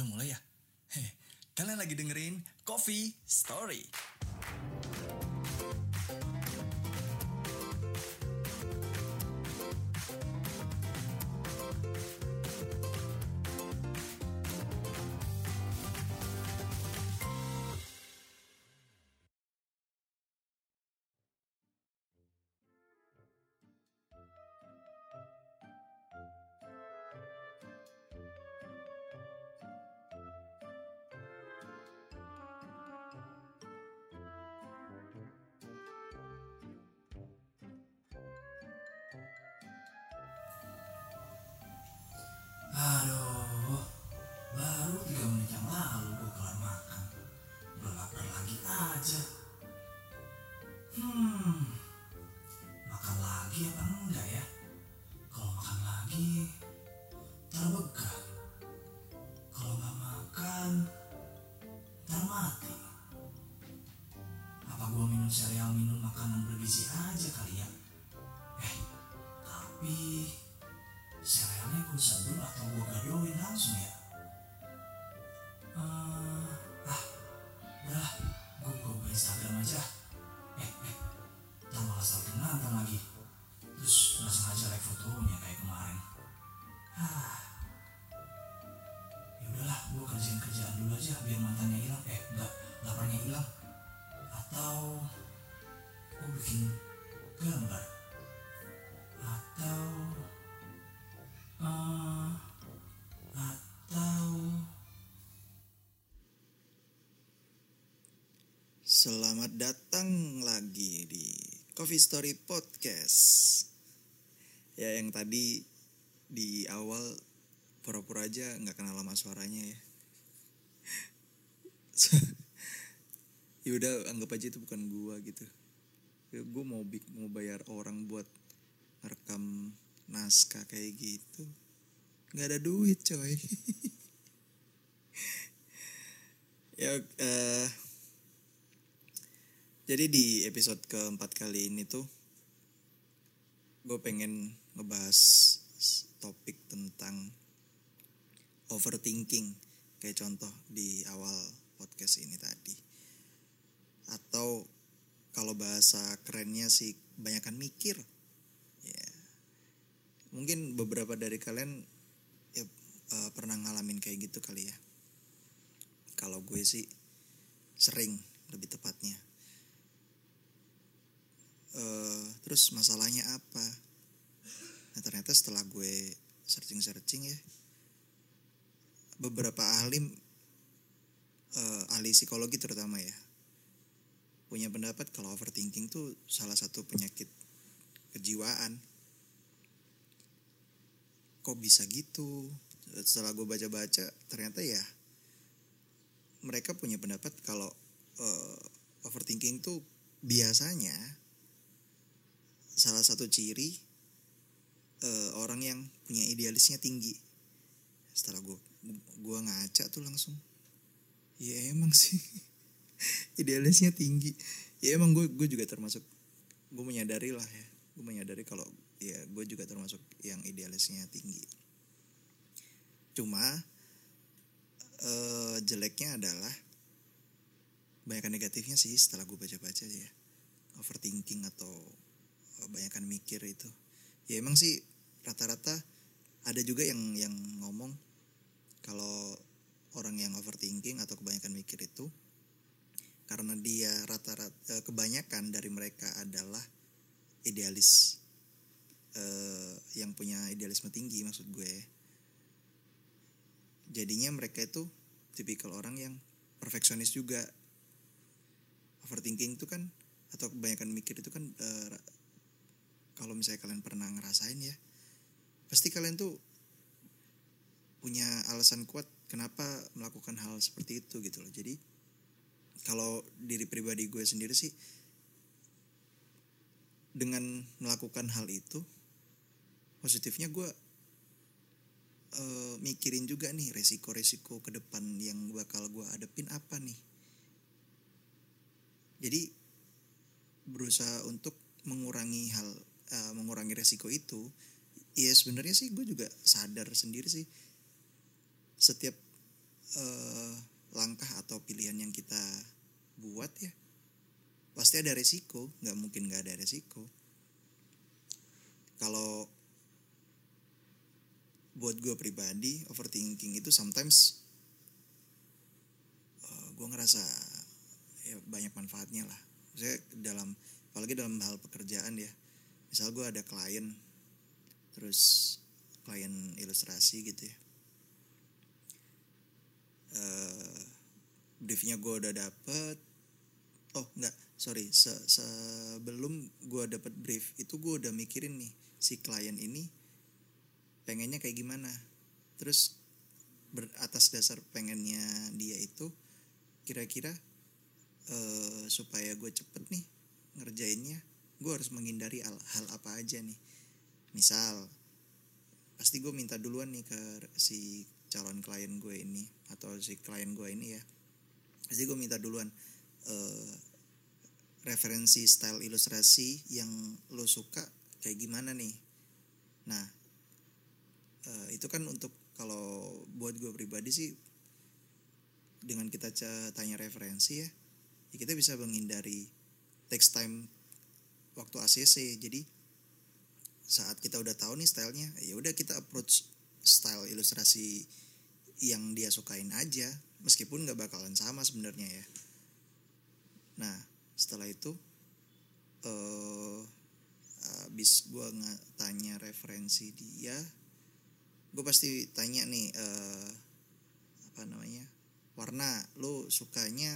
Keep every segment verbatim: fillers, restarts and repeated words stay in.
Udah mulai ya? Heh, kalian lagi dengerin Coffee Story. Aduh, baru tiga menit yang lalu gue kelar makan, udah lapar lagi aja. Hmm, makan lagi apa enggak ya? Kalau makan lagi, ntar begah. Kalau nggak makan, ntar mati. Apa gue minum cereal, minum makanan bergizi aja kali ya? Eh, tapi serealnya aku sebelum atau gue gadoin langsung ya? Uh, ah, udah, gue buka Instagram aja. Eh, eh, tambah stalking nantang lagi. Terus udah sengaja like fotonya kayak kemarin. Ah, ya udahlah, gue kerjain kerjaan dulu aja biar mantannya hilang. Eh, enggak, laparnya hilang. Atau gue bikin gambar. Atau Uh, atau... Selamat datang lagi di Coffee Story Podcast. Ya, yang tadi di awal pura-pura aja gak kenal sama suaranya ya. Yaudah, anggap aja itu bukan gua gitu ya. Gua mau, mau bayar orang buat rekam naskah kayak gitu, gak ada duit coy. Ya, uh, jadi di episode keempat kali ini tuh gue pengen ngebahas topik tentang overthinking, kayak contoh di awal podcast ini tadi. Atau kalau bahasa kerennya sih, kebanyakan mikir. Mungkin beberapa dari kalian ya, uh, pernah ngalamin kayak gitu kali ya. Kalau gue sih sering, lebih tepatnya. Uh, terus masalahnya apa? Nah, ternyata setelah gue searching-searching ya, beberapa ahli, uh, ahli psikologi terutama ya, punya pendapat kalau overthinking tuh salah satu penyakit kejiwaan. Kok bisa gitu? Setelah gue baca-baca, ternyata ya mereka punya pendapat kalau uh, overthinking tuh biasanya salah satu ciri uh, orang yang punya idealisnya tinggi. Setelah gue gue ngaca tuh langsung, ya emang sih idealisnya tinggi. Ya emang gue gue juga termasuk, gue menyadari lah ya, gue menyadari kalau ya gue juga termasuk yang idealisnya tinggi. Cuma uh, jeleknya adalah banyakan negatifnya sih setelah gue baca-baca ya. Overthinking atau uh, banyakan mikir itu. Ya emang sih rata-rata ada juga yang yang ngomong kalau orang yang overthinking atau kebanyakan mikir itu karena dia rata-rata uh, kebanyakan dari mereka adalah idealis. Uh, yang punya idealisme tinggi maksud gue. Jadinya mereka itu tipikal orang yang perfeksionis juga. Overthinking itu kan, atau kebanyakan mikir itu kan, uh, kalau misalnya kalian pernah ngerasain ya, pasti kalian tuh punya alasan kuat kenapa melakukan hal seperti itu gitu loh. Jadi kalau diri pribadi gue sendiri sih, dengan melakukan hal itu positifnya gue e, mikirin juga nih resiko-resiko ke depan yang bakal gue hadepin apa nih. Jadi berusaha untuk mengurangi hal e, mengurangi resiko itu. Ya sebenarnya sih gue juga sadar sendiri sih, setiap e, eh, langkah atau pilihan yang kita buat ya pasti ada resiko, nggak mungkin nggak ada resiko. Kalau buat gue pribadi, overthinking itu sometimes uh, gue ngerasa ya banyak manfaatnya lah. Misalnya dalam, apalagi dalam hal pekerjaan ya. Misal gue ada klien, terus klien ilustrasi gitu ya. Uh, briefnya gue udah dapet. Oh enggak, sorry, sebelum gue dapet brief itu gue udah mikirin nih si klien ini pengennya kayak gimana. Terus beratas dasar pengennya dia itu kira-kira uh, supaya gue cepet nih ngerjainnya, gue harus menghindari hal, hal apa aja nih. Misal pasti gue minta duluan nih ke si calon klien gue ini atau si klien gue ini ya. Pasti gue minta duluan Uh, referensi style ilustrasi yang lo suka kayak gimana nih. Nah uh, itu kan untuk, kalau buat gue pribadi sih, dengan kita tanya referensi ya, ya kita bisa menghindari takes time waktu A C C. Jadi saat kita udah tahu nih stylenya, ya udah kita approach style ilustrasi yang dia sukain aja, meskipun nggak bakalan sama sebenarnya ya. Nah setelah itu uh, abis gue nggak tanya referensi dia, gue pasti tanya nih uh, apa namanya warna, lo sukanya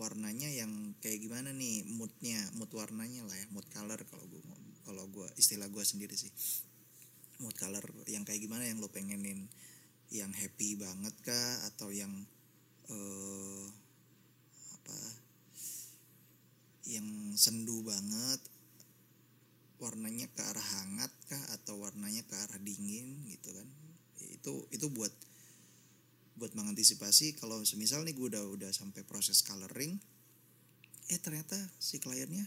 warnanya yang kayak gimana nih, moodnya, mood warnanya lah ya, mood color kalau gue kalau gue istilah gue sendiri sih, mood color yang kayak gimana yang lo pengenin, yang happy banget kah atau yang uh, apa yang sendu banget, warnanya ke arah hangat kah atau warnanya ke arah dingin gitu kan. Itu itu buat buat mengantisipasi kalau semisal nih gue udah udah sampai proses coloring, eh ternyata si kliennya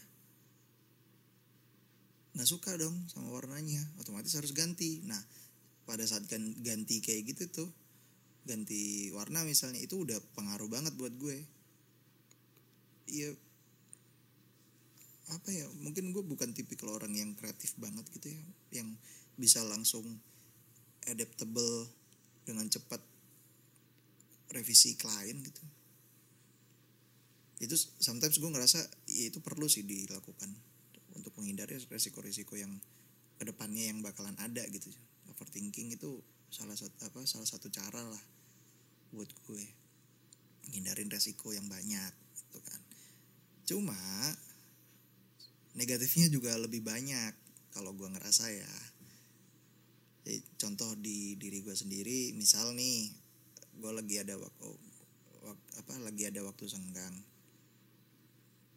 nggak suka dong sama warnanya, otomatis harus ganti. Nah pada saat ganti kayak gitu tuh, ganti warna misalnya, itu udah pengaruh banget buat gue. Iya apa ya, mungkin gue bukan tipikal orang yang kreatif banget gitu ya, yang bisa langsung adaptable dengan cepat revisi klien gitu. Itu sometimes gue ngerasa ya itu perlu sih dilakukan untuk menghindari resiko-resiko yang kedepannya yang bakalan ada gitu. Overthinking itu salah satu apa salah satu cara lah buat gue menghindarin resiko yang banyak gitu kan. Cuma negatifnya juga lebih banyak kalau gue ngerasa ya. Jadi, contoh di diri gue sendiri, misal nih gue lagi ada waktu wak, apa lagi ada waktu senggang,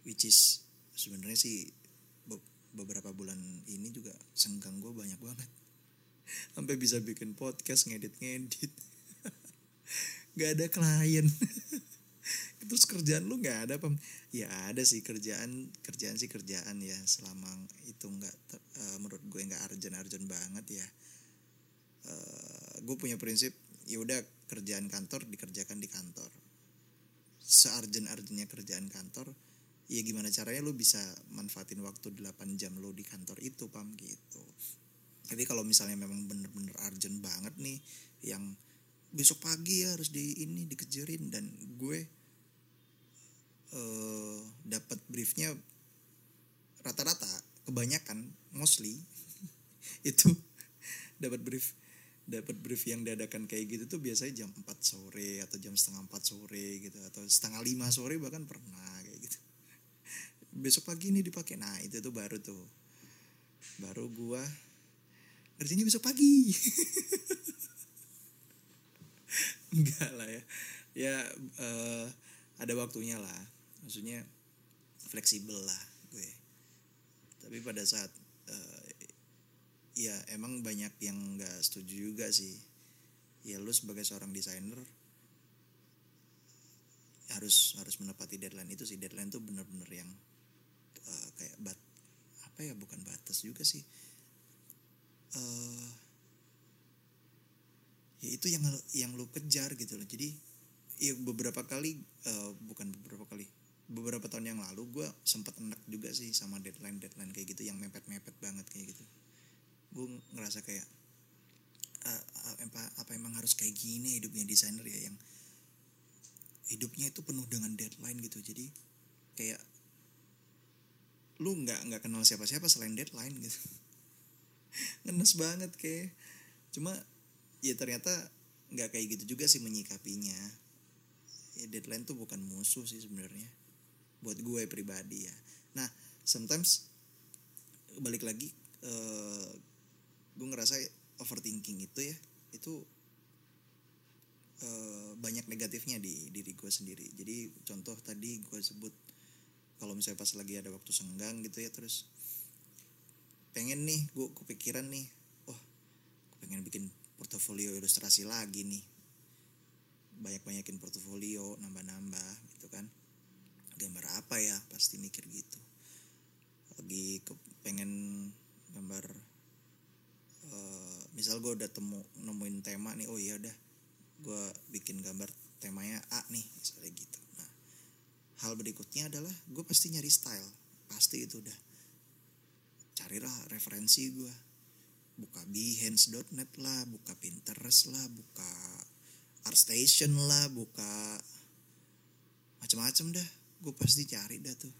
which is sebenarnya sih be, beberapa bulan ini juga senggang gue banyak banget, sampai bisa bikin podcast, ngedit-ngedit, nggak ada klien. Terus kerjaan lu nggak ada apa? Ya ada sih kerjaan kerjaan sih kerjaan ya, selama itu nggak ter, uh, menurut gue nggak urgent urgent banget ya. Uh, gue punya prinsip, ya udah kerjaan kantor dikerjakan di kantor. Se-urgent urgentnya kerjaan kantor, ya gimana caranya lu bisa manfaatin waktu delapan jam lu di kantor itu, paham gitu. Jadi kalau misalnya memang bener-bener urgent banget nih, yang besok pagi ya harus di ini dikejarin, dan gue uh, dapat briefnya rata-rata kebanyakan mostly itu dapat brief dapat brief yang dadakan kayak gitu tuh biasanya jam empat sore atau jam setengah empat sore gitu, atau setengah lima sore bahkan pernah kayak gitu. Besok pagi ini dipakai. Nah, itu tuh baru tuh baru gue kerjanya besok pagi. Enggak lah ya, ya uh, ada waktunya lah, maksudnya fleksibel lah gue. Tapi pada saat uh, ya emang banyak yang nggak setuju juga sih. Ya lu sebagai seorang desainer harus harus menepati deadline itu sih. Deadline tuh bener-bener yang uh, kayak bat apa ya bukan batas juga sih. Uh, ya itu yang yang lu kejar gitu loh. Jadi ya beberapa kali uh, bukan beberapa kali beberapa tahun yang lalu gue sempet enak juga sih sama deadline deadline kayak gitu yang mepet-mepet banget kayak gitu. Gue ngerasa kayak uh, apa, apa emang harus kayak gini hidupnya desainer ya, yang hidupnya itu penuh dengan deadline gitu. Jadi kayak lu nggak nggak kenal siapa-siapa selain deadline gitu. Ngenes banget kayak. Cuma ya ternyata nggak kayak gitu juga sih menyikapinya. Ya, deadline tuh bukan musuh sih sebenarnya buat gue pribadi ya. Nah sometimes balik lagi uh, gue ngerasa overthinking itu ya itu uh, banyak negatifnya di diri gue sendiri. Jadi contoh tadi gue sebut kalau misalnya pas lagi ada waktu senggang gitu ya, terus pengen nih, gue kepikiran nih, oh gue pengen bikin portofolio ilustrasi lagi nih, banyak-banyakin portofolio, nambah-nambah gitu kan, gambar apa ya, pasti mikir gitu. Lagi pengen gambar, uh, misal gue udah temu nemuin tema nih, oh iya udah, gue bikin gambar temanya A nih, misalnya gitu. Hal berikutnya adalah gue pasti nyari style, pasti itu udah. Carilah referensi gue, buka behance dot net lah, buka Pinterest lah, buka ArtStation lah, buka macam-macam dah. Gue pasti cari dah tuh,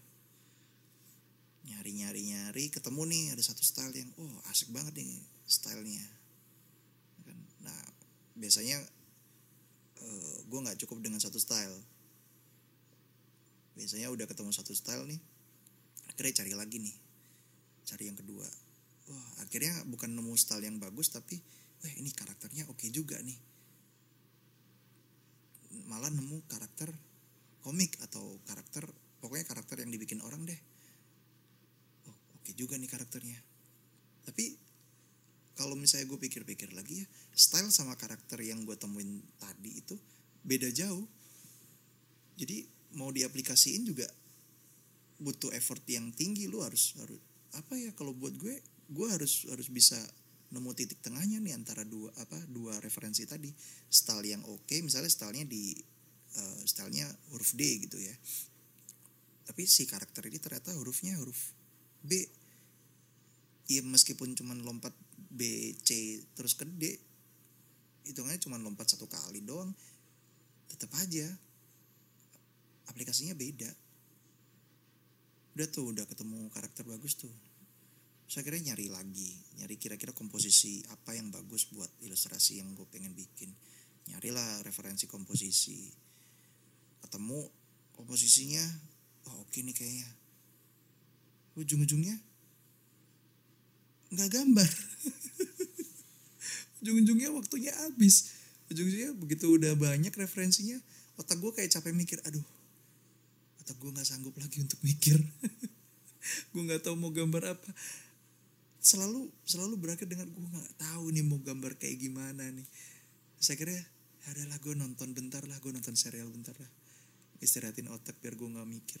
nyari-nyari-nyari, ketemu nih ada satu style yang oh asik banget nih stylenya. Nah biasanya uh, gue nggak cukup dengan satu style. Biasanya udah ketemu satu style nih, akhirnya cari lagi nih, cari yang kedua. Wah akhirnya bukan nemu style yang bagus, tapi wah ini karakternya oke juga nih. Malah nemu karakter komik atau karakter, pokoknya karakter yang dibikin orang deh. Oh oke juga nih karakternya. Tapi kalau misalnya gue pikir-pikir lagi ya, style sama karakter yang gue temuin tadi itu beda jauh. Jadi mau diaplikasiin juga butuh effort yang tinggi. Lu harus harus apa ya, kalau buat gue gue harus harus bisa nemu titik tengahnya nih antara dua apa dua referensi tadi, style yang oke, misalnya stylenya di uh, stylenya huruf D gitu ya, tapi si karakter ini ternyata hurufnya huruf B ya, meskipun cuman lompat B C terus ke D, hitungannya cuman lompat satu kali doang, tetap aja aplikasinya beda. Udah tuh udah ketemu karakter bagus tuh, saya kira nyari lagi, nyari kira-kira komposisi apa yang bagus buat ilustrasi yang gue pengen bikin. Nyarilah referensi komposisi, ketemu komposisinya, oh oke nih kayaknya. Ujung-ujungnya nggak gambar. Ujung-ujungnya waktunya habis. Ujung-ujungnya begitu udah banyak referensinya, otak gue kayak capek mikir, aduh atau gue nggak sanggup lagi untuk mikir. Gue nggak tahu mau gambar apa, selalu selalu berakhir dengan gue nggak tahu nih mau gambar kayak gimana nih. Saya kira adalah gue nonton bentar lah, gue nonton serial bentar lah, istirahatin otak biar gue nggak mikir.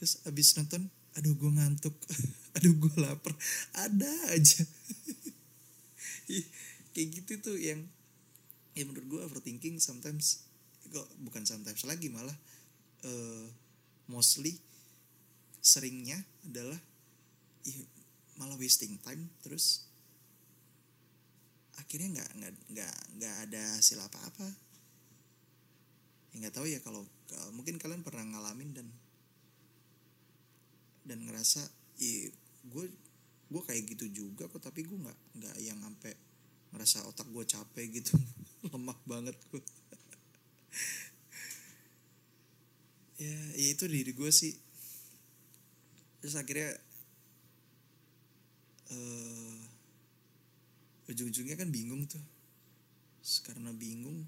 Terus abis nonton, aduh gue ngantuk, aduh gue lapar, ada aja. Kayak gitu tuh yang ya menurut gue overthinking sometimes, kok bukan sometimes lagi malah Uh, mostly seringnya adalah ya, malah wasting time, terus akhirnya nggak nggak nggak nggak ada hasil apa-apa. Nggak tahu ya, kalau mungkin kalian pernah ngalamin dan dan ngerasa ya gue gue kayak gitu juga kok, tapi gue nggak nggak yang sampai ngerasa otak gue capek gitu. Lemah banget gue. Ya, ya itu diri gue sih. Terus akhirnya uh, ujung-ujungnya kan bingung tuh. Terus karena bingung,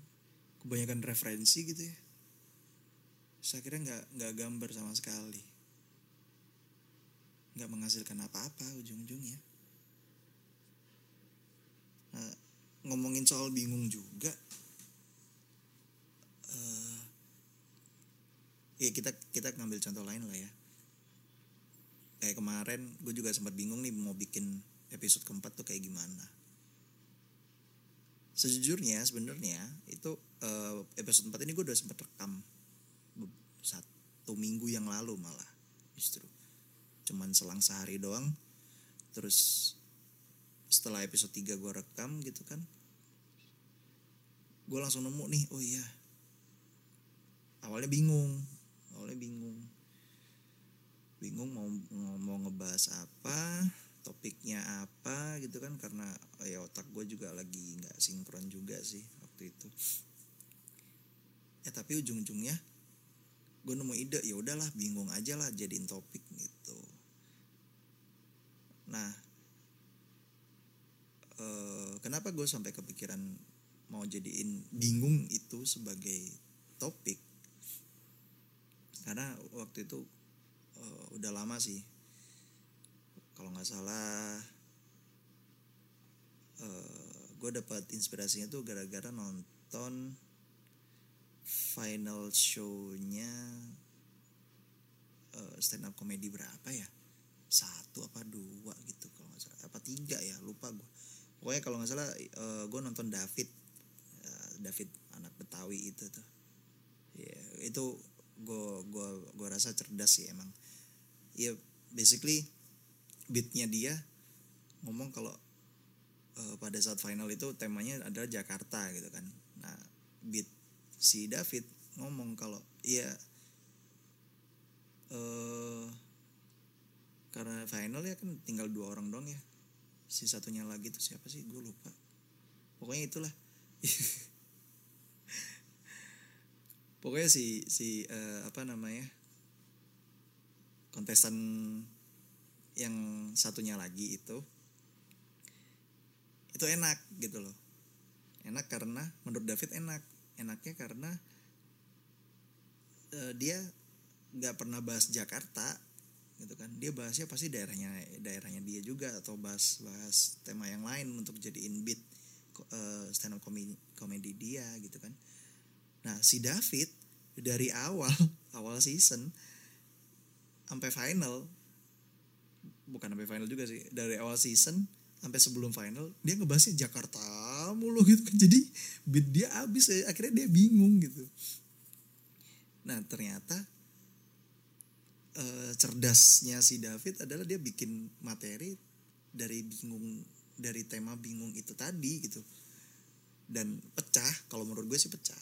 kebanyakan referensi gitu ya, terus akhirnya gak, gak gambar sama sekali, gak menghasilkan apa-apa ujung-ujungnya. Nah, ngomongin soal bingung juga, ya kita kita ngambil contoh lain lah ya. Kayak kemarin gue juga sempat bingung nih mau bikin episode keempat tuh kayak gimana. Sejujurnya sebenarnya itu uh, episode empat ini gue udah sempat rekam satu minggu yang lalu malah, justru cuman selang sehari doang. Terus setelah episode tiga gue rekam gitu kan, gue langsung nemu nih, oh iya. Awalnya bingung, awalnya bingung, bingung mau mau ngebahas apa, topiknya apa gitu kan, karena ya otak gue juga lagi nggak sinkron juga sih waktu itu. Eh tapi ujung-ujungnya gue nemu ide, ya udahlah bingung aja lah jadiin topik gitu. Nah, eh, kenapa gue sampai kepikiran mau jadiin bingung itu sebagai topik? Karena waktu itu eh, udah lama sih. Kalau nggak salah, uh, gue dapat inspirasinya tuh gara-gara nonton final show-nya uh, stand up comedy berapa ya? Satu apa dua gitu kalau nggak salah, apa tiga ya? Lupa gue. Pokoknya kalau nggak salah, uh, gue nonton David, uh, David anak Betawi itu tuh. Ya yeah, itu gue gue gue rasa cerdas sih emang. Ya yeah, basically beatnya dia ngomong kalau uh, pada saat final itu temanya adalah Jakarta gitu kan. Nah beat si David ngomong kalau ya uh, karena final ya kan tinggal dua orang doang ya, si satunya lagi tuh siapa sih gue lupa, pokoknya itulah. Pokoknya si si uh, apa namanya kontestan yang satunya lagi itu itu enak gitu loh, enak karena menurut David enak, enaknya karena uh, dia nggak pernah bahas Jakarta gitu kan, dia bahasnya pasti daerahnya daerahnya dia juga atau bahas bahas tema yang lain untuk jadiin beat uh, stand up comedy, comedy dia gitu kan. Nah si David dari awal awal season sampai final, bukan sampai final juga sih, dari awal season sampai sebelum final dia ngebahasnya Jakarta mulu gitu kan, jadi beat dia abis ya, akhirnya dia bingung gitu. Nah ternyata e, cerdasnya si David adalah dia bikin materi dari bingung, dari tema bingung itu tadi gitu, dan pecah. Kalau menurut gue sih pecah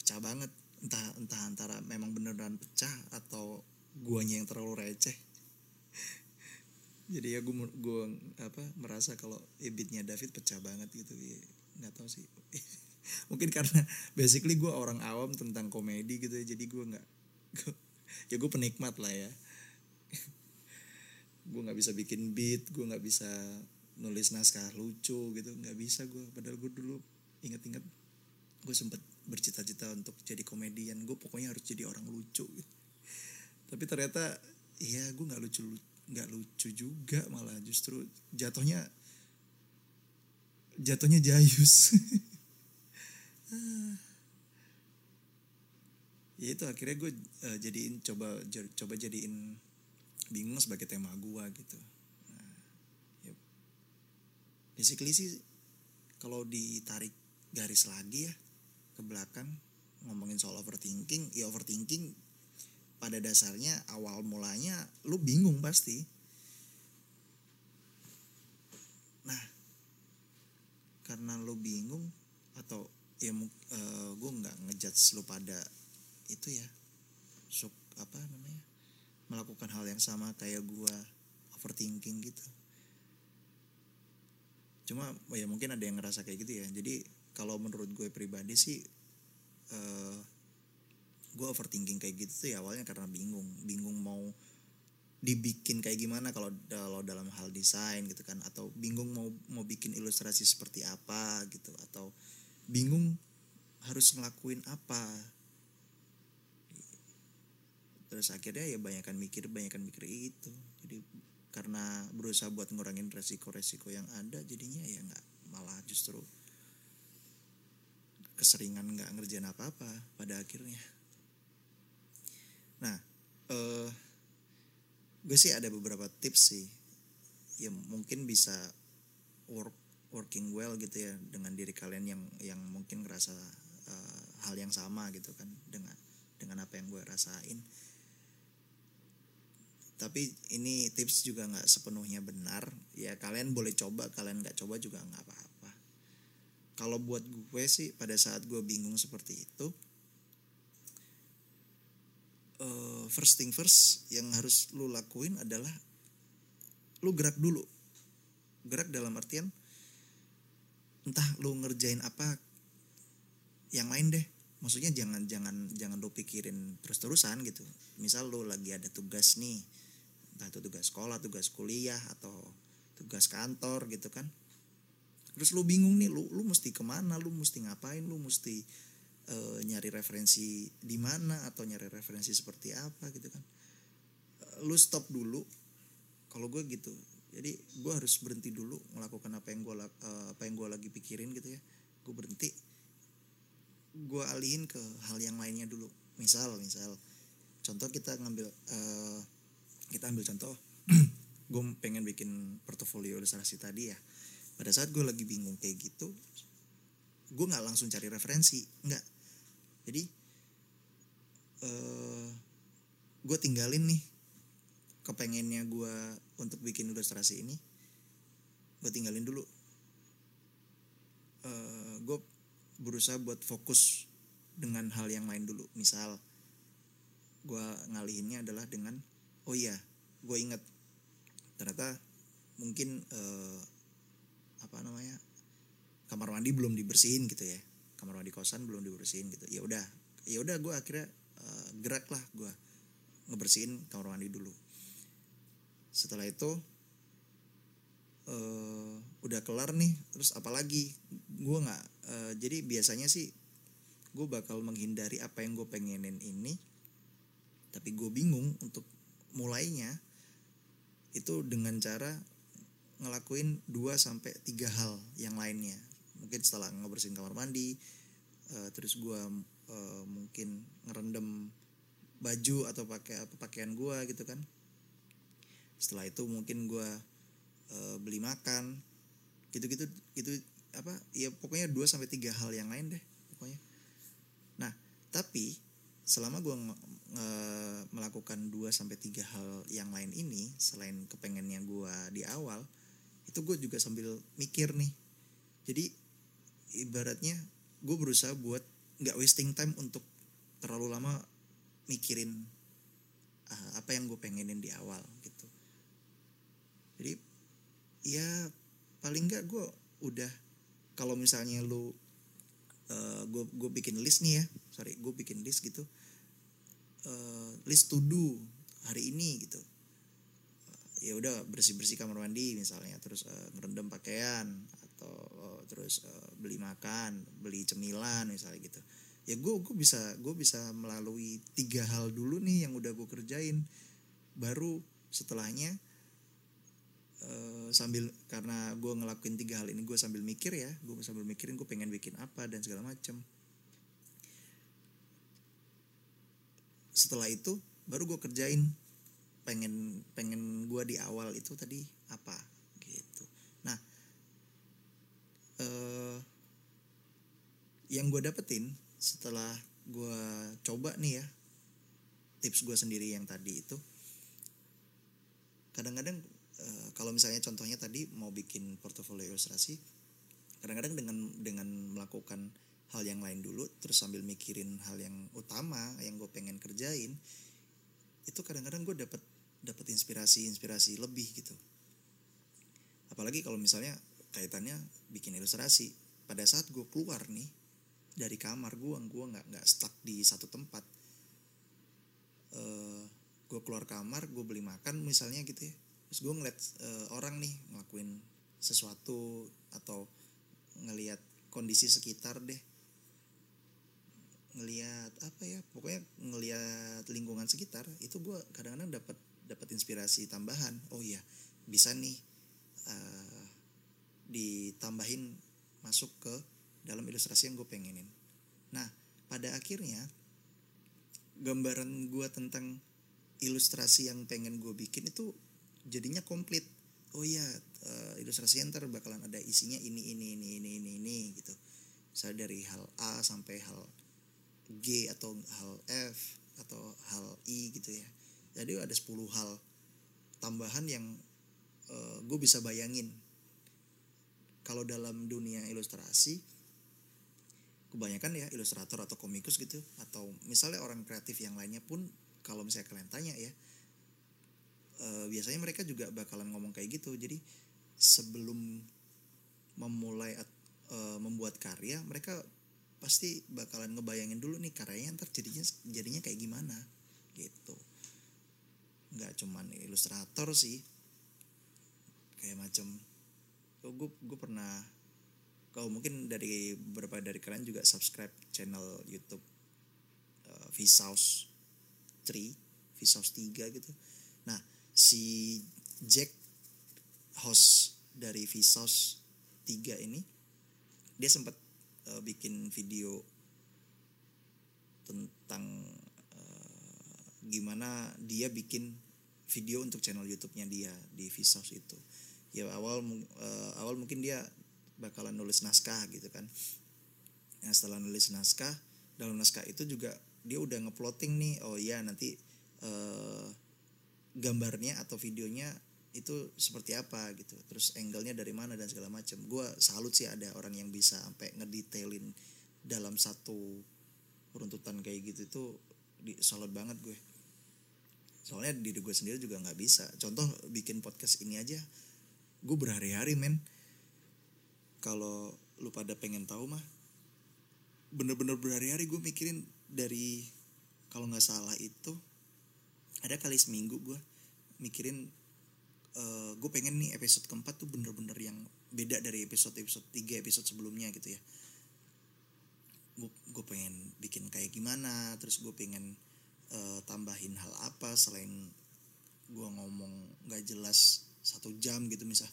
pecah banget, entah entah antara memang beneran pecah atau guanya yang terlalu receh. Jadi ya gue gue apa merasa kalau beatnya David pecah banget gitu ya, nggak tahu sih. Mungkin karena basically gue orang awam tentang komedi gitu ya, jadi gue nggak ya gue penikmat lah ya. Gue nggak bisa bikin beat, gue nggak bisa nulis naskah lucu gitu, nggak bisa gue. Padahal gue dulu inget-inget gue sempet bercita-cita untuk jadi komedian, gue pokoknya harus jadi orang lucu gitu. Tapi ternyata ya gue nggak lucu nggak lucu juga, malah justru jatuhnya jatuhnya jayus. Ya itu akhirnya gue uh, jadiin coba j- coba jadiin bingung sebagai tema gue gitu. Nah, ya. Basically sih kalau ditarik garis lagi ya ke belakang, ngomongin soal overthinking, ya overthinking pada dasarnya awal mulanya lu bingung pasti. Nah, karena lu bingung atau ya uh, gue nggak ngejudge lu pada itu ya, sub apa namanya melakukan hal yang sama kayak gue overthinking gitu. Cuma ya mungkin ada yang ngerasa kayak gitu ya. Jadi kalau menurut gue pribadi sih, Uh, gue overthinking kayak gitu tuh ya awalnya karena bingung, bingung mau dibikin kayak gimana kalau kalau dalam hal desain gitu kan, atau bingung mau mau bikin ilustrasi seperti apa gitu, atau bingung harus ngelakuin apa. Terus akhirnya ya banyakan mikir, banyakan mikir itu. Jadi karena berusaha buat ngurangin resiko-resiko yang ada, jadinya ya nggak, malah justru keseringan nggak ngerjain apa-apa pada akhirnya. Nah, uh, gue sih ada beberapa tips sih, ya mungkin bisa work working well gitu ya dengan diri kalian yang yang mungkin ngerasa uh, hal yang sama gitu kan dengan dengan apa yang gue rasain. Tapi ini tips juga nggak sepenuhnya benar ya, kalian boleh coba, kalian nggak coba juga nggak apa-apa. Kalau buat gue sih pada saat gue bingung seperti itu, uh, first thing first yang harus lu lakuin adalah lu gerak dulu. Gerak dalam artian entah lu ngerjain apa yang lain deh. Maksudnya jangan jangan jangan lu pikirin terus-terusan gitu. Misal lu lagi ada tugas nih, entah itu tugas sekolah, tugas kuliah, atau tugas kantor gitu kan. Terus lu bingung nih, lu lu mesti kemana, lu mesti ngapain, lu mesti e, nyari referensi di mana atau nyari referensi seperti apa gitu kan. Lu stop dulu. Kalau gue gitu, jadi gue harus berhenti dulu melakukan apa yang gue apa yang gue lagi pikirin gitu ya. Gue berhenti. Gue alihin ke hal yang lainnya dulu. Misal, misal, contoh kita ngambil, uh, kita ambil contoh, gue pengen bikin portofolio ilustrasi tadi ya. Pada saat gue lagi bingung kayak gitu, gue nggak langsung cari referensi, nggak. Jadi, uh, gue tinggalin nih kepengennya gue untuk bikin ilustrasi ini, gue tinggalin dulu. Uh, gue berusaha buat fokus dengan hal yang lain dulu. Misal gue ngalihinnya adalah dengan, oh iya gue inget ternyata mungkin eh, apa namanya kamar mandi belum dibersihin gitu ya, kamar mandi kosan belum dibersihin gitu. Ya udah, ya udah gue akhirnya eh, gerak lah, gue ngebersihin kamar mandi dulu. Setelah itu eh, udah kelar nih, terus apalagi gue nggak uh, jadi biasanya sih gue bakal menghindari apa yang gue pengenin ini, tapi gue bingung untuk mulainya itu dengan cara ngelakuin dua sampai tiga hal yang lainnya. Mungkin setelah ngebersihin kamar mandi, uh, terus gue uh, mungkin ngerendam baju atau pakai apa pakaian gue gitu kan. Setelah itu mungkin gue uh, beli makan gitu-gitu gitu apa ya, pokoknya dua sampai tiga hal yang lain deh pokoknya. Nah, tapi selama gue nge- nge- melakukan dua sampai tiga hal yang lain ini selain kepengennya gue di awal, itu gue juga sambil mikir nih. Jadi ibaratnya gue berusaha buat enggak wasting time untuk terlalu lama mikirin uh, apa yang gue pengenin di awal gitu. Jadi ya paling enggak gue udah, kalau misalnya lu uh, gue gue bikin list nih ya, sorry gue bikin list gitu, uh, list to do hari ini gitu. Uh, ya udah bersih bersih kamar mandi misalnya, terus uh, ngerendam pakaian atau uh, terus uh, beli makan, beli cemilan misalnya gitu. Ya gue gue bisa gue bisa melalui tiga hal dulu nih yang udah gue kerjain, baru setelahnya Uh, sambil karena gue ngelakuin tiga hal ini gue sambil mikir ya, gue sambil mikirin gue pengen bikin apa dan segala macem. Setelah itu baru gue kerjain pengen pengen gue di awal itu tadi apa gitu. Nah, uh, yang gue dapetin setelah gue coba nih ya tips gue sendiri yang tadi itu, kadang-kadang kalau misalnya contohnya tadi mau bikin portofolio ilustrasi, kadang-kadang dengan dengan melakukan hal yang lain dulu terus sambil mikirin hal yang utama yang gue pengen kerjain, itu kadang-kadang gue dapat dapat inspirasi-inspirasi lebih gitu. Apalagi kalau misalnya kaitannya bikin ilustrasi, pada saat gue keluar nih dari kamar gue gue nggak nggak stuck di satu tempat. Uh, gue keluar kamar, gue beli makan misalnya gitu ya. Terus gue ngeliat e, orang nih ngelakuin sesuatu atau ngeliat kondisi sekitar deh, ngeliat apa ya, pokoknya ngeliat lingkungan sekitar itu, gue kadang-kadang dapat dapat inspirasi tambahan. Oh iya, bisa nih e, ditambahin masuk ke dalam ilustrasi yang gue pengenin. Nah, pada akhirnya gambaran gue tentang ilustrasi yang pengen gue bikin itu jadinya komplit. Oh iya, uh, ilustrasinya ntar bakalan ada isinya ini ini ini ini ini ini gitu. Misalnya dari hal A sampai hal G atau hal F atau hal I gitu ya. Jadi ada sepuluh hal tambahan yang uh, gue bisa bayangin. Kalau dalam dunia ilustrasi kebanyakan ya ilustrator atau komikus gitu, atau misalnya orang kreatif yang lainnya pun, kalau misalnya kalian tanya ya, uh, biasanya mereka juga bakalan ngomong kayak gitu. Jadi sebelum memulai uh, membuat karya, mereka pasti bakalan ngebayangin dulu nih karyanya ntar jadinya, jadinya kayak gimana gitu. Gak cuman ilustrator sih, kayak macam oh, gue gue pernah, kalau mungkin dari beberapa dari kalian juga subscribe channel YouTube uh, Vsauce tiga, Vsauce tiga gitu. Nah, si Jack, host dari Vsauce tiga ini, dia sempat uh, bikin video tentang uh, gimana dia bikin video untuk channel YouTube-nya dia di Vsauce itu. Ya awal uh, awal mungkin dia bakalan nulis naskah gitu kan. Nah, setelah nulis naskah, dalam naskah itu juga dia udah ngeplotting nih, oh iya nanti eh, gambarnya atau videonya itu seperti apa gitu. Terus angle-nya dari mana dan segala macam. Gua salut sih ada orang yang bisa sampai ngedetailin dalam satu runtutan kayak gitu, itu di, salut banget gue. Soalnya diri gue sendiri juga nggak bisa. Contoh bikin podcast ini aja gue berhari-hari men. Kalau lu pada pengen tahu mah, bener-bener berhari-hari gue mikirin. Dari kalau nggak salah itu ada kali seminggu gue mikirin, uh, gue pengen nih episode keempat tuh bener-bener yang beda dari episode-episode tiga episode sebelumnya gitu ya. Gue gue pengen bikin kayak gimana, terus gue pengen uh, tambahin hal apa selain gue ngomong nggak jelas satu jam gitu misal.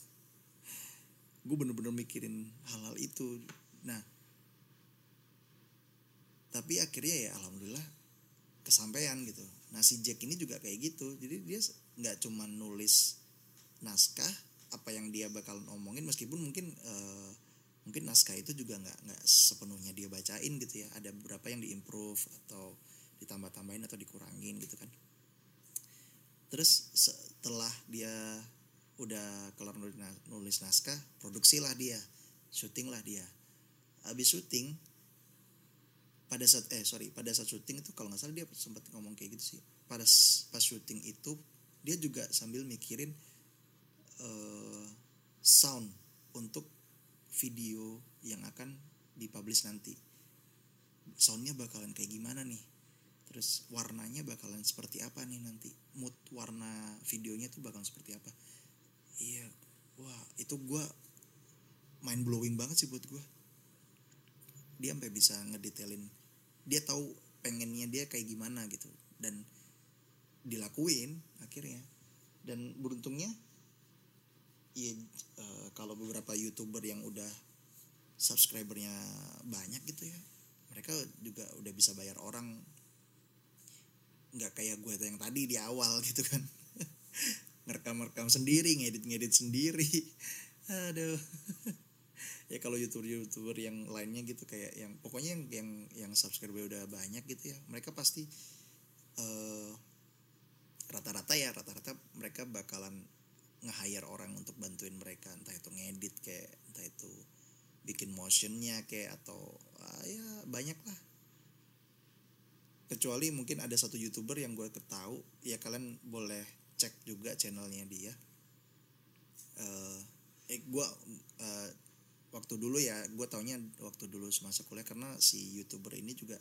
Gue bener-bener mikirin hal-hal itu. Nah, tapi akhirnya ya alhamdulillah kesampaian gitu. Nah, si Jack ini juga kayak gitu. Jadi dia gak cuma nulis naskah apa yang dia bakalan omongin, meskipun mungkin uh, mungkin naskah itu juga gak, gak sepenuhnya dia bacain gitu ya. Ada beberapa yang diimprove atau ditambah-tambahin atau dikurangin gitu kan. Terus setelah dia udah kelar nulis naskah, produksilah dia, syutinglah dia. Habis syuting, pada saat eh sorry pada saat syuting itu kalau nggak salah dia sempat ngomong kayak gitu sih. Pada pas syuting itu dia juga sambil mikirin uh, sound untuk video yang akan dipublish nanti. Soundnya bakalan kayak gimana nih? Terus warnanya bakalan seperti apa nih nanti? Mood warna videonya tuh bakalan seperti apa? Iya, wah itu gue mind blowing banget sih buat gue. Dia sampai bisa ngedetailin, dia tahu pengennya dia kayak gimana gitu, dan dilakuin akhirnya. Dan beruntungnya, ya e, kalau beberapa YouTuber yang udah subscribernya banyak gitu ya, mereka juga udah bisa bayar orang. Nggak kayak gue yang tadi di awal gitu kan, ngerekam-rekam sendiri, ngedit-ngedit sendiri. Aduh. Ya kalau YouTuber-YouTuber yang lainnya gitu, kayak yang pokoknya yang yang, yang subscriber udah banyak gitu ya, mereka pasti uh, rata-rata ya rata-rata mereka bakalan nge-hire orang untuk bantuin mereka, entah itu ngedit kayak, entah itu bikin motionnya kayak, atau ah, ya banyak lah. Kecuali mungkin ada satu YouTuber yang gue tahu, ya kalian boleh cek juga channelnya dia. Uh, eh gue uh, waktu dulu ya, gue taunya waktu dulu semasa kuliah, karena si YouTuber ini juga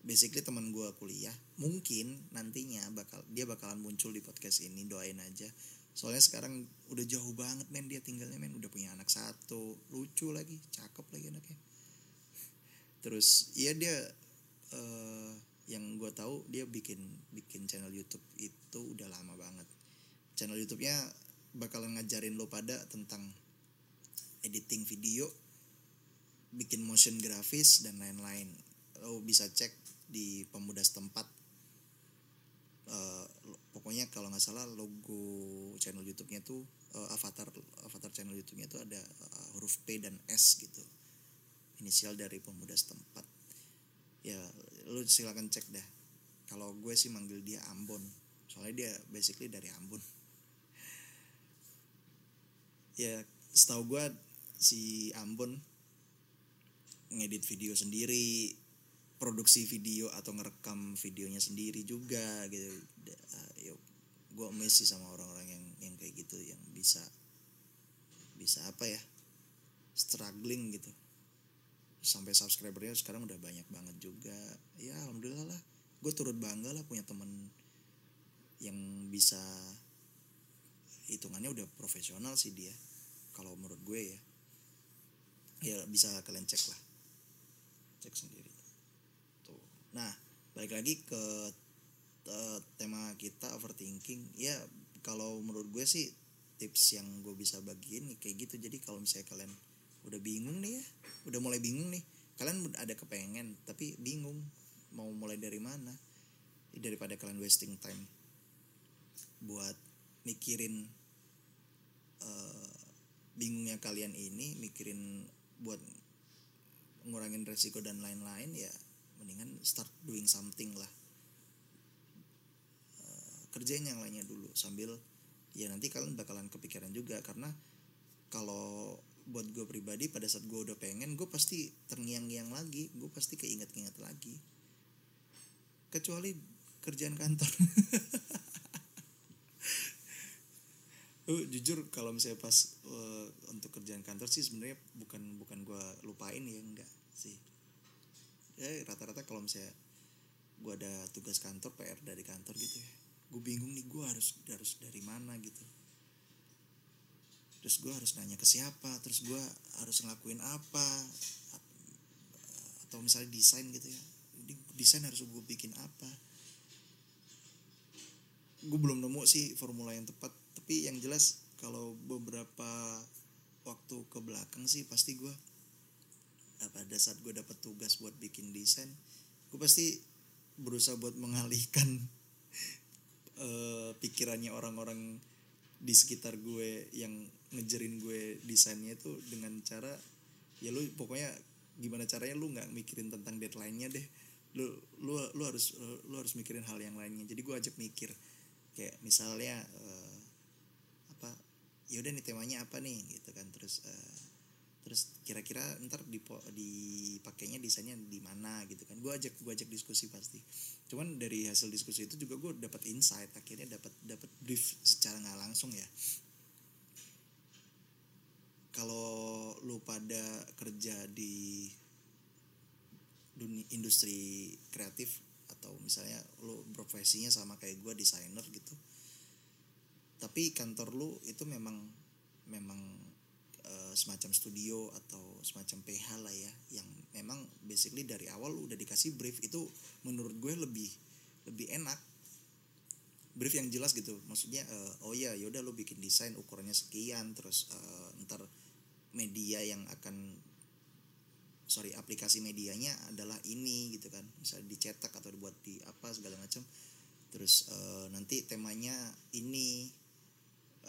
basically teman gue kuliah. Mungkin nantinya bakal dia bakalan muncul di podcast ini, doain aja. Soalnya sekarang udah jauh banget men dia tinggalnya men, udah punya anak satu, lucu lagi, cakep lagi anaknya. Terus ya dia uh, yang gue tahu dia bikin bikin channel YouTube itu udah lama banget. Channel YouTube-nya bakalan ngajarin lo pada tentang editing video, bikin motion grafis dan lain-lain. Lo bisa cek di pemuda setempat. Uh, pokoknya kalau nggak salah logo channel YouTube-nya tuh uh, avatar avatar channel YouTube-nya itu ada uh, huruf P dan S gitu, inisial dari pemuda setempat. Ya lu silakan cek dah. Kalau gue sih manggil dia Ambon, soalnya dia basically dari Ambon. Ya setahu gue si Ambon ngedit video sendiri, produksi video atau ngerekam videonya sendiri juga gitu. Uh, ya gue amazed sih sama orang-orang yang yang kayak gitu, yang bisa bisa apa ya, struggling gitu sampai subscribernya sekarang udah banyak banget juga. Ya alhamdulillah lah, gue turut bangga lah punya temen yang bisa, hitungannya udah profesional sih dia kalau menurut gue ya. Ya bisa kalian cek lah, cek sendiri tuh. Nah balik lagi ke uh, tema kita, overthinking. Ya kalau menurut gue sih tips yang gue bisa bagiin kayak gitu. Jadi kalau misalnya kalian udah bingung nih ya, udah mulai bingung nih, kalian ada kepengen tapi bingung mau mulai dari mana, daripada kalian wasting time buat mikirin uh, bingungnya kalian ini, mikirin buat ngurangin resiko dan lain-lain, ya mendingan start doing something lah. Uh, kerjain yang lainnya dulu, sambil ya nanti kalian bakalan kepikiran juga. Karena kalau buat gue pribadi, pada saat gue udah pengen, gue pasti terngiang-ngiang lagi, gue pasti keinget-inget lagi. Kecuali kerjaan kantor. Uh, jujur kalau misalnya pas uh, untuk kerjaan kantor sih sebenarnya bukan bukan gue lupain ya, enggak sih. Eh rata-rata kalau misalnya gue ada tugas kantor, P R dari kantor gitu ya, gue bingung nih gue harus harus dari mana gitu, terus gue harus nanya ke siapa, terus gue harus ngelakuin apa, atau misalnya desain gitu ya, desain harus gue bikin apa. Gue belum nemu sih formula yang tepat. Tapi yang jelas kalau beberapa waktu ke belakang sih pasti gue, pada saat gue dapat tugas buat bikin desain, gue pasti berusaha buat mengalihkan uh, pikirannya orang-orang di sekitar gue yang ngejerin gue desainnya itu dengan cara, ya lu pokoknya gimana caranya lu nggak mikirin tentang deadline-nya deh, lu lu lu harus lu, lu harus mikirin hal yang lainnya. Jadi gue ajak mikir kayak misalnya uh, yaudah nih temanya apa nih gitu kan, terus uh, terus kira-kira ntar dipakainya desainnya di mana gitu kan. Gue ajak gue ajak diskusi pasti. Cuman dari hasil diskusi itu juga gue dapat insight, akhirnya dapat dapat brief secara nggak langsung ya. Kalau lu pada kerja di dunia industri kreatif, atau misalnya lu profesinya sama kayak gue, desainer gitu, tapi kantor lu itu memang memang e, semacam studio atau semacam P H lah ya, yang memang basically dari awal lu udah dikasih brief. Itu menurut gue lebih lebih enak, brief yang jelas gitu. Maksudnya e, oh ya yaudah lu bikin desain ukurannya sekian, terus e, ntar media yang akan sorry aplikasi medianya adalah ini gitu kan, misalnya dicetak atau dibuat di apa segala macam, terus e, nanti temanya ini,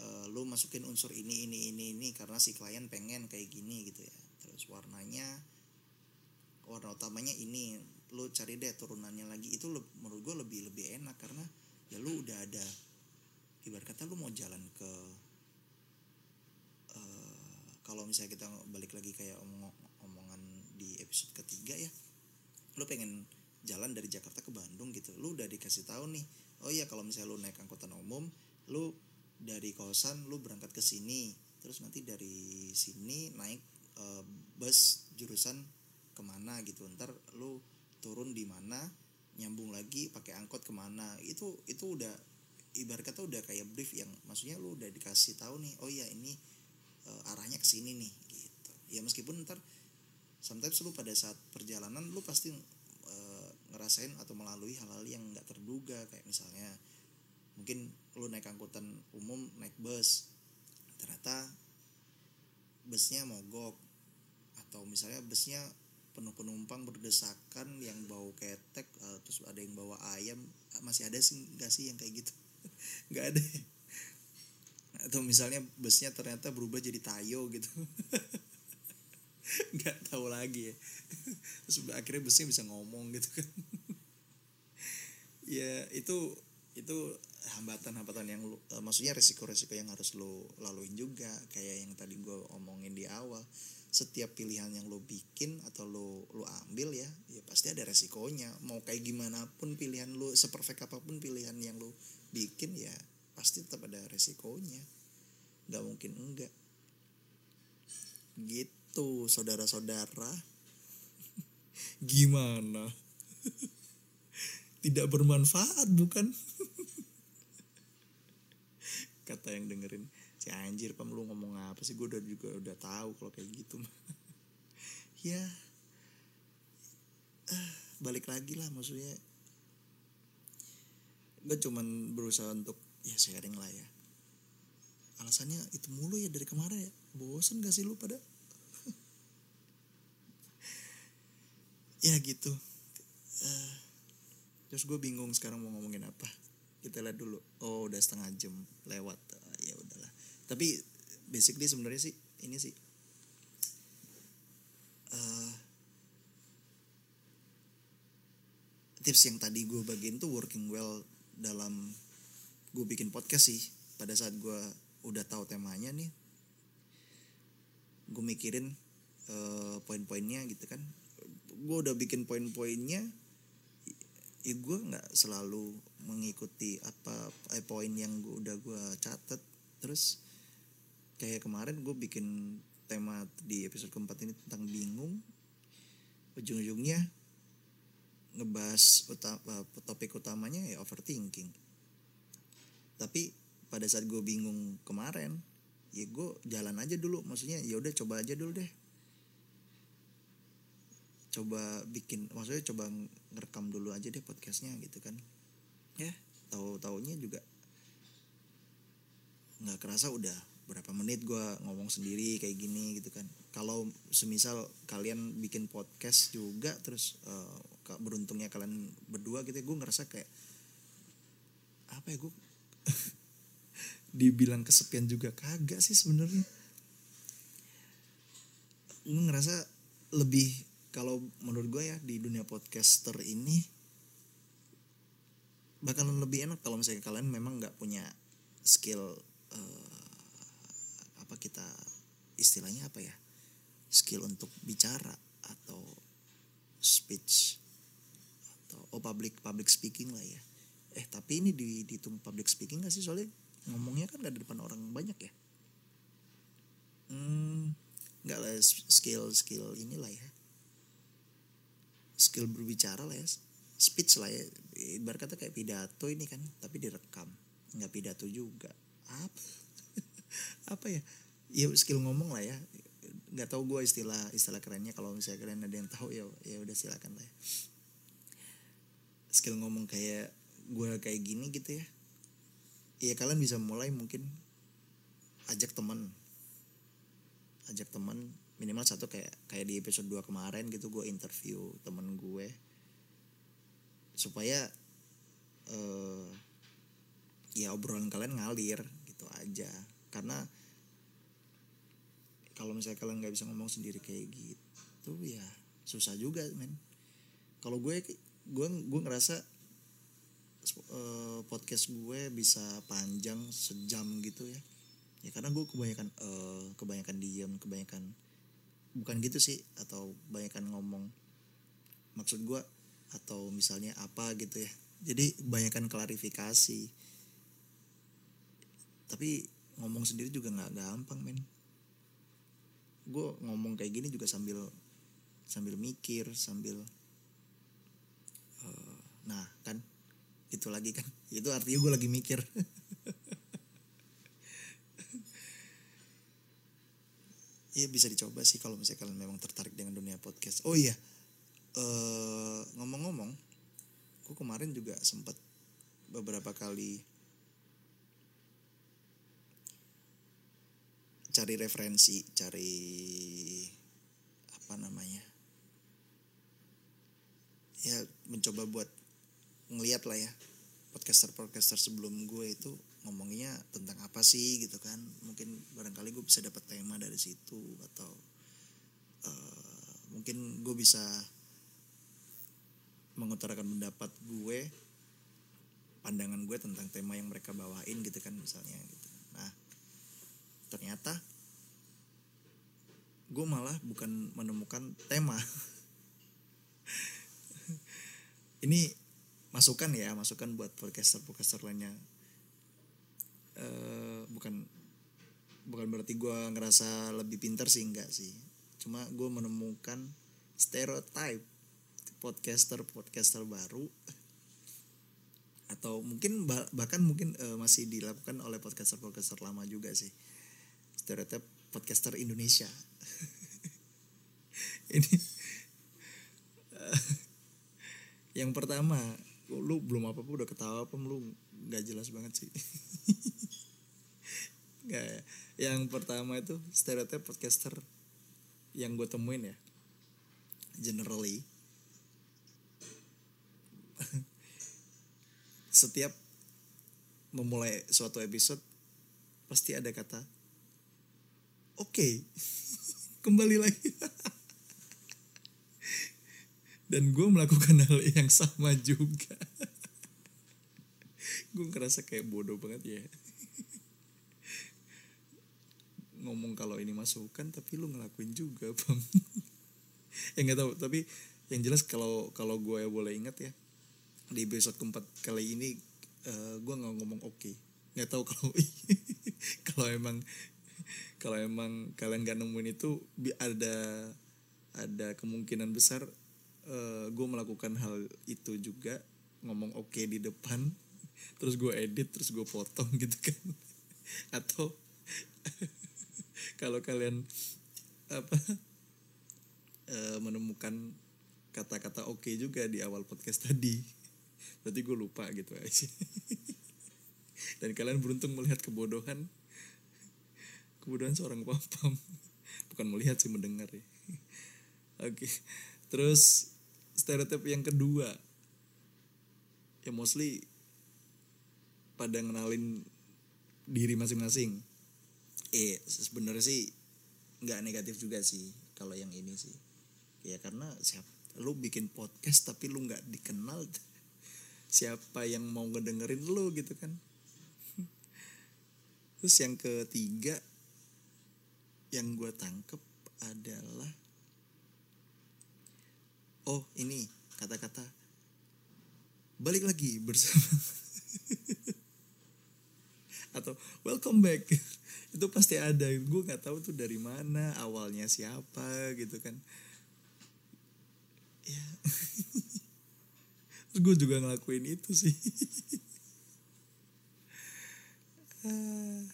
Uh, lu masukin unsur ini ini ini ini karena si klien pengen kayak gini gitu ya. Terus warnanya, warna utamanya ini, lu cari deh turunannya lagi. Itu le- menurut gue lebih lebih enak, karena ya lu udah ada, ibarat kata lu mau jalan ke uh, kalau misalnya kita balik lagi kayak omong- omongan di episode ketiga ya, lu pengen jalan dari Jakarta ke Bandung gitu, lu udah dikasih tahu nih, oh iya kalau misalnya lu naik angkutan umum, lu dari kosan lu berangkat ke sini, terus nanti dari sini naik e, bus jurusan kemana gitu, ntar lu turun di mana, nyambung lagi pakai angkot kemana. Itu itu udah ibarat kata udah kayak brief yang maksudnya lu udah dikasih tahu nih, oh ya ini e, arahnya ke sini nih gitu. Ya meskipun ntar sometimes lu pada saat perjalanan lu pasti e, ngerasain atau melalui hal-hal yang nggak terduga, kayak misalnya mungkin lu naik angkutan umum, naik bus, ternyata busnya mogok, atau misalnya busnya penuh penumpang berdesakan, yang bau ketek, terus ada yang bawa ayam. Masih ada sih nggak sih yang kayak gitu? Nggak ada. Atau misalnya busnya ternyata berubah jadi Tayo gitu. Nggak tahu lagi ya. Terus akhirnya busnya bisa ngomong gitu kan. Ya itu itu hambatan-hambatan yang lu, uh, maksudnya resiko-resiko yang harus lo laluin juga. Kayak yang tadi gue omongin di awal, setiap pilihan yang lo bikin atau lo lo ambil ya, ya pasti ada resikonya. Mau kayak gimana pun pilihan lo, seperfect apapun pilihan yang lo bikin ya pasti tetap ada resikonya. Gak mungkin enggak. Gitu saudara-saudara. Gimana? Tidak bermanfaat bukan? Kata yang dengerin, si anjir pam lu ngomong apa sih, gue udah juga udah tahu kalau kayak gitu. Ya uh, balik lagi lah, maksudnya gue cuman berusaha untuk ya sharing lah ya. Alasannya itu mulu ya dari kemarin ya. Bosen gak sih lu pada? Ya gitu. uh, Terus gue bingung sekarang mau ngomongin apa. Kita lihat dulu. Oh udah setengah jam lewat. Uh, ya udahlah. Tapi basically sebenarnya sih ini sih. Uh, tips yang tadi gue bagiin tuh working well dalam gue bikin podcast sih. Pada saat gue udah tahu temanya nih, gue mikirin uh, poin-poinnya gitu kan. Gue udah bikin poin-poinnya. Ya gue nggak selalu mengikuti apa eh, poin yang gue udah gue catat. Terus kayak kemarin gue bikin tema di episode keempat ini tentang bingung, ujung-ujungnya ngebahas uta- topik utamanya ya overthinking. Tapi pada saat gue bingung kemarin, ya gue jalan aja dulu, maksudnya ya udah coba aja dulu deh. Coba bikin, maksudnya coba ngerekam dulu aja deh podcastnya gitu kan. Ya tahu-taunya juga gak kerasa udah berapa menit gue ngomong sendiri kayak gini gitu kan. Kalau semisal kalian bikin podcast juga, terus uh, beruntungnya kalian berdua gitu ya, gue ngerasa kayak apa ya, gue dibilang kesepian juga kagak sih sebenarnya. Gue ngerasa lebih, kalau menurut gue ya di dunia podcaster ini bakalan lebih enak kalau misalnya kalian memang nggak punya skill uh, apa kita istilahnya apa ya, skill untuk bicara atau speech atau oh public public speaking lah ya. Eh tapi ini dihitung public speaking nggak sih, soalnya ngomongnya kan nggak di depan orang banyak ya. Hmm nggak lah, skill skill inilah ya. Skill berbicara lah ya, speech lah ya, ibarat kata kayak pidato ini kan, tapi direkam, nggak pidato juga, apa, apa ya, ya skill ngomong lah ya, nggak tahu gue istilah istilah kerennya, kalau misalnya kalian ada yang tahu ya, ya udah silakan lah ya. Skill ngomong kayak gue kayak gini gitu ya, ya kalian bisa mulai mungkin ajak teman, ajak teman. Minimal satu kayak kayak di episode dua kemarin gitu, gue interview temen gue supaya uh, ya obrolan kalian ngalir gitu aja. Karena kalau misalnya kalian nggak bisa ngomong sendiri kayak gitu ya susah juga men. Kalau gue gue gue ngerasa uh, podcast gue bisa panjang sejam gitu ya, ya karena gue kebanyakan uh, kebanyakan diem, kebanyakan bukan gitu sih, atau banyakkan ngomong maksud gue, atau misalnya apa gitu ya, jadi banyakkan klarifikasi. Tapi ngomong sendiri juga nggak gampang men. Gue ngomong kayak gini juga sambil sambil mikir, sambil uh, nah kan itu lagi kan, itu artinya gue lagi mikir. Iya bisa dicoba sih kalau misalnya kalian memang tertarik dengan dunia podcast. Oh iya, uh, ngomong-ngomong, gue kemarin juga sempat beberapa kali cari referensi, cari apa namanya, ya mencoba buat ngeliat lah ya podcaster-podcaster sebelum gue itu ngomongnya tentang apa sih gitu kan. Mungkin barangkali gue bisa dapat tema dari situ, atau uh, mungkin gue bisa mengutarakan pendapat gue, pandangan gue tentang tema yang mereka bawain gitu kan misalnya gitu. Nah ternyata gue malah bukan menemukan tema. Ini masukan ya, masukan buat podcaster-podcaster lainnya. E, bukan bukan berarti gue ngerasa lebih pintar sih, enggak sih. Cuma gue menemukan stereotype podcaster-podcaster baru, atau mungkin bahkan mungkin e, masih dilakukan oleh podcaster-podcaster lama juga sih. Stereotype podcaster Indonesia. Ini yang pertama, lu belum apa apa udah ketawa apa lu, nggak jelas banget sih. Nggak ya. Yang pertama itu stereotip podcaster yang gue temuin ya, generally setiap memulai suatu episode pasti ada kata oke, okay. Kembali lagi. Dan gue melakukan hal yang sama juga. Gue ngerasa kayak bodoh banget ya. Ngomong kalau ini masukan tapi lu ngelakuin juga, Bang. Ya nggak tahu, tapi yang jelas kalau kalau gue boleh ingat ya, di episode keempat kali ini uh, gue nggak ngomong oke. Okay. Nggak tahu kalau kalau emang kalau emang kalian nggak nemuin itu, ada ada kemungkinan besar Uh, gue melakukan hal itu juga, ngomong oke okay di depan, terus gue edit, terus gue potong gitu kan. Atau kalau kalian apa uh, menemukan kata-kata oke okay juga di awal podcast tadi, berarti gue lupa gitu aja. Dan kalian beruntung melihat kebodohan kebodohan seorang pam-pam. Bukan melihat sih, mendengar ya. Oke okay. Terus stereotip yang kedua, ya mostly pada ngenalin diri masing-masing. Eh sebenarnya sih nggak negatif juga sih kalau yang ini sih. Ya karena siap, lu bikin podcast tapi lu nggak dikenal, siapa yang mau ngedengerin lu gitu kan. Terus yang ketiga yang gue tangkep adalah, oh ini kata-kata balik lagi bersama atau welcome back. Itu pasti ada. Gue nggak tahu tuh dari mana, awalnya siapa gitu kan. Ya, terus gue juga ngelakuin itu sih. uh,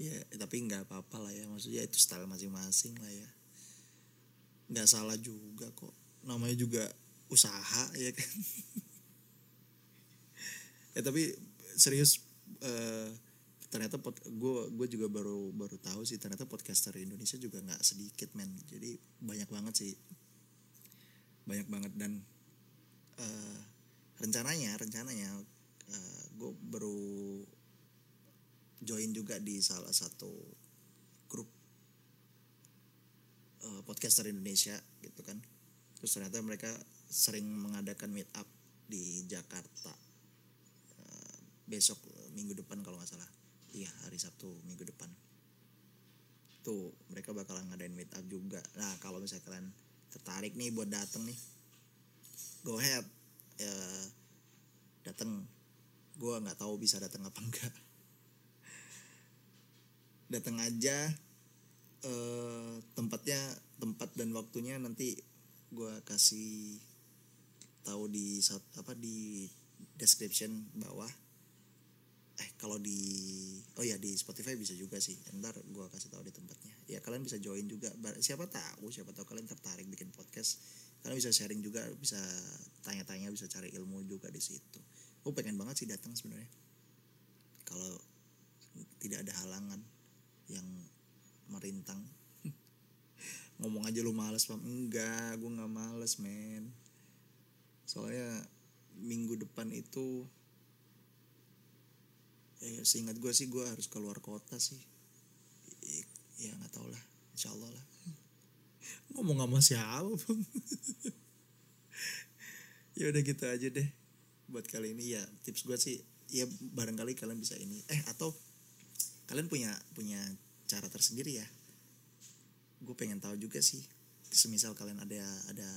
ya tapi nggak apa-apa lah ya. Maksudnya itu style masing-masing lah ya. Nggak salah juga kok, namanya juga usaha ya kan. Ya tapi serius, uh, ternyata gue gue juga baru baru tahu sih ternyata podcaster Indonesia juga nggak sedikit men. Jadi banyak banget sih, banyak banget. Dan uh, rencananya rencananya uh, gue baru join juga di salah satu grup podcaster Indonesia gitu kan. Terus ternyata mereka sering mengadakan meet up di Jakarta. Uh, besok minggu depan kalau nggak salah. Iya, hari Sabtu minggu depan. Tuh, mereka bakalan ngadain meet up juga. Nah, kalau misalnya kalian tertarik nih buat datang nih, go ahead. Uh, datang. Gua nggak tahu bisa datang apa enggak. Datang aja. Uh, tempatnya tempat dan waktunya nanti gue kasih tahu di apa di description bawah. Eh kalau di oh ya di Spotify bisa juga sih, ntar gue kasih tahu di tempatnya ya. Kalian bisa join juga, siapa tahu siapa tahu kalian tertarik bikin podcast. Kalian bisa sharing juga, bisa tanya-tanya, bisa cari ilmu juga di situ. Gue pengen banget sih datang sebenarnya kalau tidak ada halangan yang merintang. Ngomong aja lu males, Pam. Enggak, gue gak males men. Soalnya minggu depan itu ya, seingat gue sih gue harus keluar kota sih. Ya nggak tau lah, insya Allah lah. Ngomong sama siapa bang? Ya udah gitu aja deh buat kali ini ya. Tips gue sih ya barangkali kalian bisa ini eh atau kalian punya punya cara tersendiri ya. Gue pengen tahu juga sih. Semisal kalian ada ada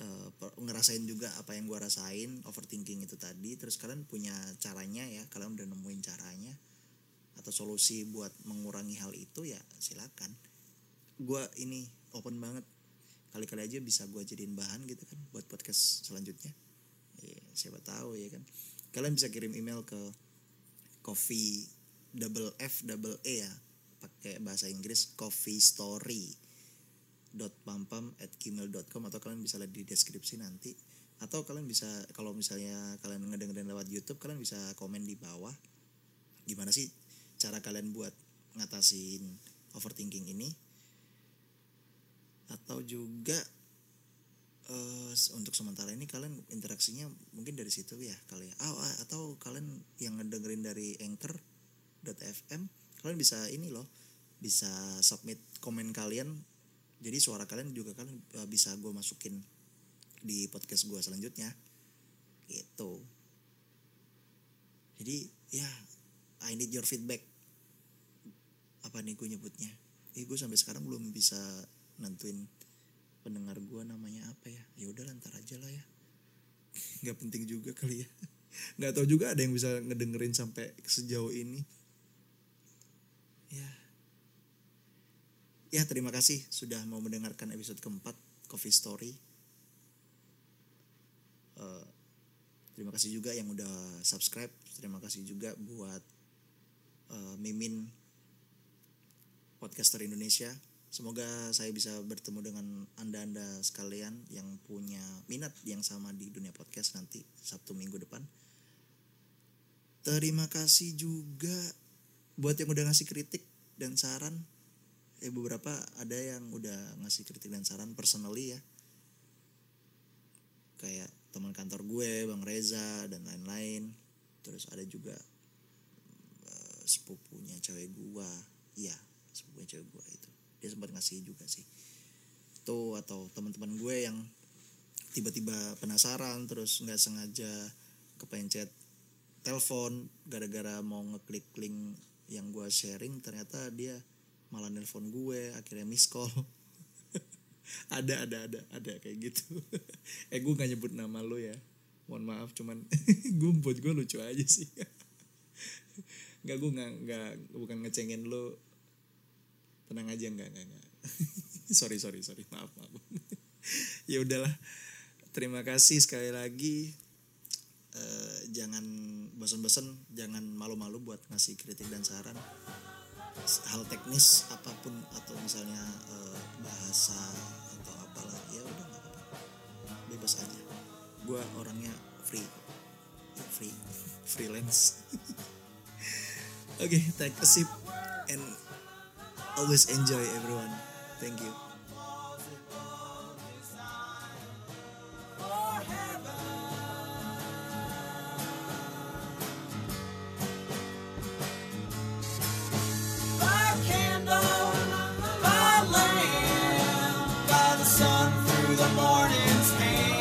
uh, per, ngerasain juga apa yang gue rasain overthinking itu tadi. Terus kalian punya caranya ya. Kalian udah nemuin caranya atau solusi buat mengurangi hal itu ya silakan. Gue ini open banget, kali-kali aja bisa gue jadiin bahan gitu kan buat podcast selanjutnya. Ya, siapa tahu ya kan. Kalian bisa kirim email ke coffee double f double e ya pakai bahasa Inggris coffee story dot pampam at gmail dot com atau kalian bisa lihat di deskripsi nanti, atau kalian bisa kalau misalnya kalian ngedengerin lewat YouTube kalian bisa komen di bawah gimana sih cara kalian buat ngatasin overthinking ini. Atau juga uh, untuk sementara ini kalian interaksinya mungkin dari situ ya kalian. Oh, atau kalian yang ngedengerin dari anchor dot f m kalian bisa ini loh, bisa submit komen kalian. Jadi suara kalian juga kalian uh, bisa gue masukin di podcast gue selanjutnya gitu. Jadi ya yeah, I need your feedback. Apa nih gue nyebutnya? Eh gue sampai sekarang belum bisa nentuin pendengar gue namanya apa ya. Ya udah lantar aja lah ya, nggak penting juga kali ya. Nggak tahu juga ada yang bisa ngedengerin sampai sejauh ini ya. Ya terima kasih sudah mau mendengarkan episode keempat Coffee Story. uh, Terima kasih juga yang udah subscribe. Terima kasih juga buat uh, Mimin Podcaster Indonesia. Semoga saya bisa bertemu dengan Anda-Anda sekalian yang punya minat yang sama di dunia podcast nanti Sabtu minggu depan. Terima kasih juga buat yang udah ngasih kritik dan saran. Eh, beberapa ada yang udah ngasih kritik dan saran personally ya. Kayak teman kantor gue, Bang Reza, dan lain-lain. Terus ada juga uh, sepupunya cewek gue. Iya, sepupunya cewek gue itu. Dia sempat ngasih juga sih tuh. Atau teman-teman gue yang tiba-tiba penasaran terus nggak sengaja kepencet telepon gara-gara mau ngeklik link yang gue sharing, ternyata dia malah nelpon gue, akhirnya miss call. ada ada ada ada kayak gitu. eh gue nggak nyebut nama lo ya, mohon maaf, cuman gue buat gue lucu aja sih. nggak gue nggak nggak bukan ngecengin lo, tenang aja, enggak enggak enggak. sorry sorry sorry maaf maaf. Ya udahlah, terima kasih sekali lagi. E, jangan bosan-bosan, jangan malu-malu buat ngasih kritik dan saran. Hal teknis apapun atau misalnya e, bahasa atau apalah ya udah nggak apa-apa, bebas aja. Gue orangnya free, free, freelance. Oke, okay, take a sip and always enjoy everyone. Thank you. By candle, by lamp, by the sun through the morning's pain.